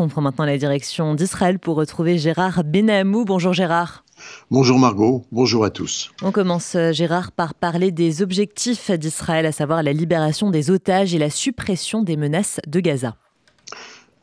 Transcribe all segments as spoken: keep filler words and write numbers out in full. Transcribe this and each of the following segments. On prend maintenant la direction d'Israël pour retrouver Gérard Benamou. Bonjour Gérard. Bonjour Margot, bonjour à tous. On commence Gérard par parler des objectifs d'Israël, à savoir la libération des otages et la suppression des menaces de Gaza.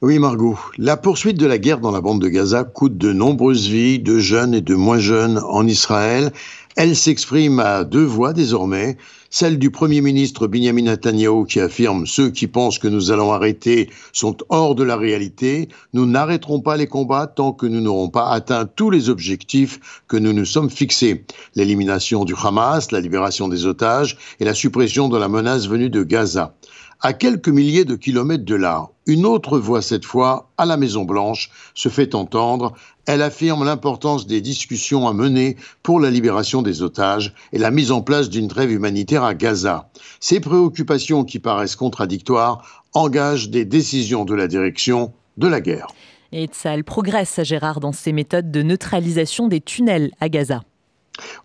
Oui Margot, la poursuite de la guerre dans la bande de Gaza coûte de nombreuses vies, de jeunes et de moins jeunes en Israël. Elle s'exprime à deux voix désormais, celle du Premier ministre Benjamin Netanyahou qui affirme « Ceux qui pensent que nous allons arrêter sont hors de la réalité. Nous n'arrêterons pas les combats tant que nous n'aurons pas atteint tous les objectifs que nous nous sommes fixés. L'élimination du Hamas, la libération des otages et la suppression de la menace venue de Gaza. » À quelques milliers de kilomètres de là, une autre voix cette fois, à la Maison-Blanche, se fait entendre. Elle affirme l'importance des discussions à mener pour la libération des otages et la mise en place d'une trêve humanitaire à Gaza. Ces préoccupations qui paraissent contradictoires engagent des décisions de la direction de la guerre. Et Tsahal progresse, Gérard, dans ses méthodes de neutralisation des tunnels à Gaza.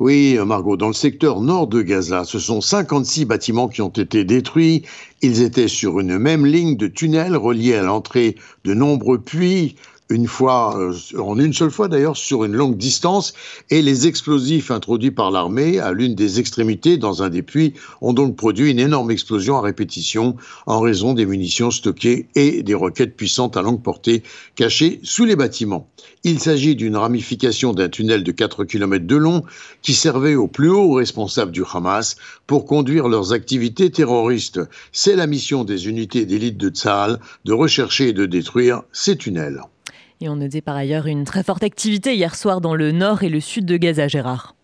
Oui, Margot, dans le secteur nord de Gaza, ce sont cinquante-six bâtiments qui ont été détruits. Ils étaient sur une même ligne de tunnels reliés à l'entrée de nombreux puits, une fois, en une seule fois d'ailleurs, sur une longue distance. Et les explosifs introduits par l'armée à l'une des extrémités dans un des puits ont donc produit une énorme explosion à répétition en raison des munitions stockées et des roquettes puissantes à longue portée cachées sous les bâtiments. Il s'agit d'une ramification d'un tunnel de quatre kilomètres de long qui servait aux plus hauts responsables du Hamas pour conduire leurs activités terroristes. C'est la mission des unités d'élite de Tsahal de rechercher et de détruire ces tunnels. Et on notait par ailleurs une très forte activité hier soir dans le nord et le sud de Gaza, Gérard.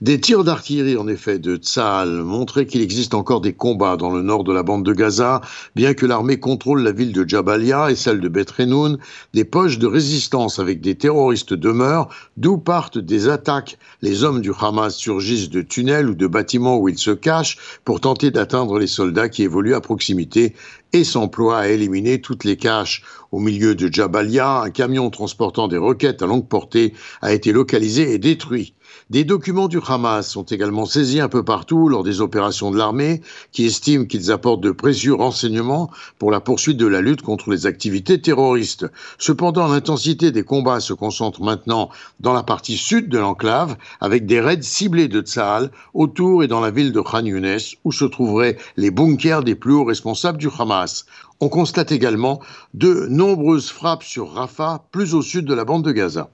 Des tirs d'artillerie, en effet, de Tsahal montraient qu'il existe encore des combats dans le nord de la bande de Gaza, bien que l'armée contrôle la ville de Jabalia et celle de Bet-Renoun, des poches de résistance avec des terroristes demeurent, d'où partent des attaques. Les hommes du Hamas surgissent de tunnels ou de bâtiments où ils se cachent pour tenter d'atteindre les soldats qui évoluent à proximité et s'emploient à éliminer toutes les caches. Au milieu de Jabalia, un camion transportant des roquettes à longue portée a été localisé et détruit. Des documents du Hamas sont également saisis un peu partout lors des opérations de l'armée, qui estiment qu'ils apportent de précieux renseignements pour la poursuite de la lutte contre les activités terroristes. Cependant, l'intensité des combats se concentre maintenant dans la partie sud de l'enclave, avec des raids ciblés de Tsahal autour et dans la ville de Khan Younes, où se trouveraient les bunkers des plus hauts responsables du Hamas. On constate également de nombreuses frappes sur Rafah, plus au sud de la bande de Gaza.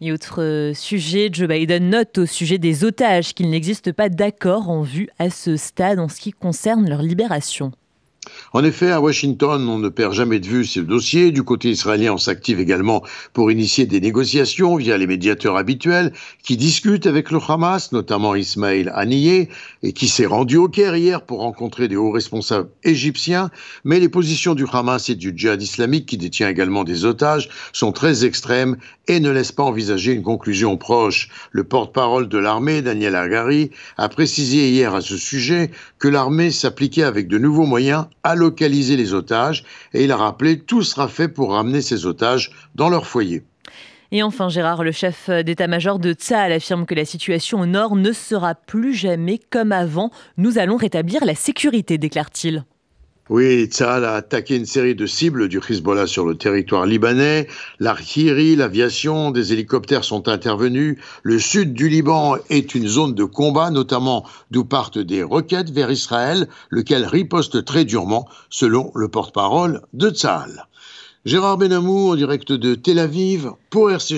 Et autre sujet, Joe Biden note au sujet des otages qu'il n'existe pas d'accord en vue à ce stade en ce qui concerne leur libération. En effet, à Washington, on ne perd jamais de vue ce dossier. Du côté israélien, on s'active également pour initier des négociations via les médiateurs habituels qui discutent avec le Hamas, notamment Ismail Haniyé, et qui s'est rendu au Caire hier pour rencontrer des hauts responsables égyptiens. Mais les positions du Hamas et du djihad islamique, qui détient également des otages, sont très extrêmes et ne laissent pas envisager une conclusion proche. Le porte-parole de l'armée, Daniel Hagari, a précisé hier à ce sujet que l'armée s'appliquait avec de nouveaux moyens à localiser les otages et il a rappelé tout sera fait pour ramener ces otages dans leur foyer. Et enfin Gérard, le chef d'état-major de Tsahal affirme que la situation au nord ne sera plus jamais comme avant. Nous allons rétablir la sécurité, déclare-t-il. Oui, Tsahal a attaqué une série de cibles du Hezbollah sur le territoire libanais. L'artillerie, l'aviation, des hélicoptères sont intervenus. Le sud du Liban est une zone de combat, notamment d'où partent des roquettes vers Israël, lequel riposte très durement, selon le porte-parole de Tsahal. Gérard Benamou, en direct de Tel Aviv, pour R C G.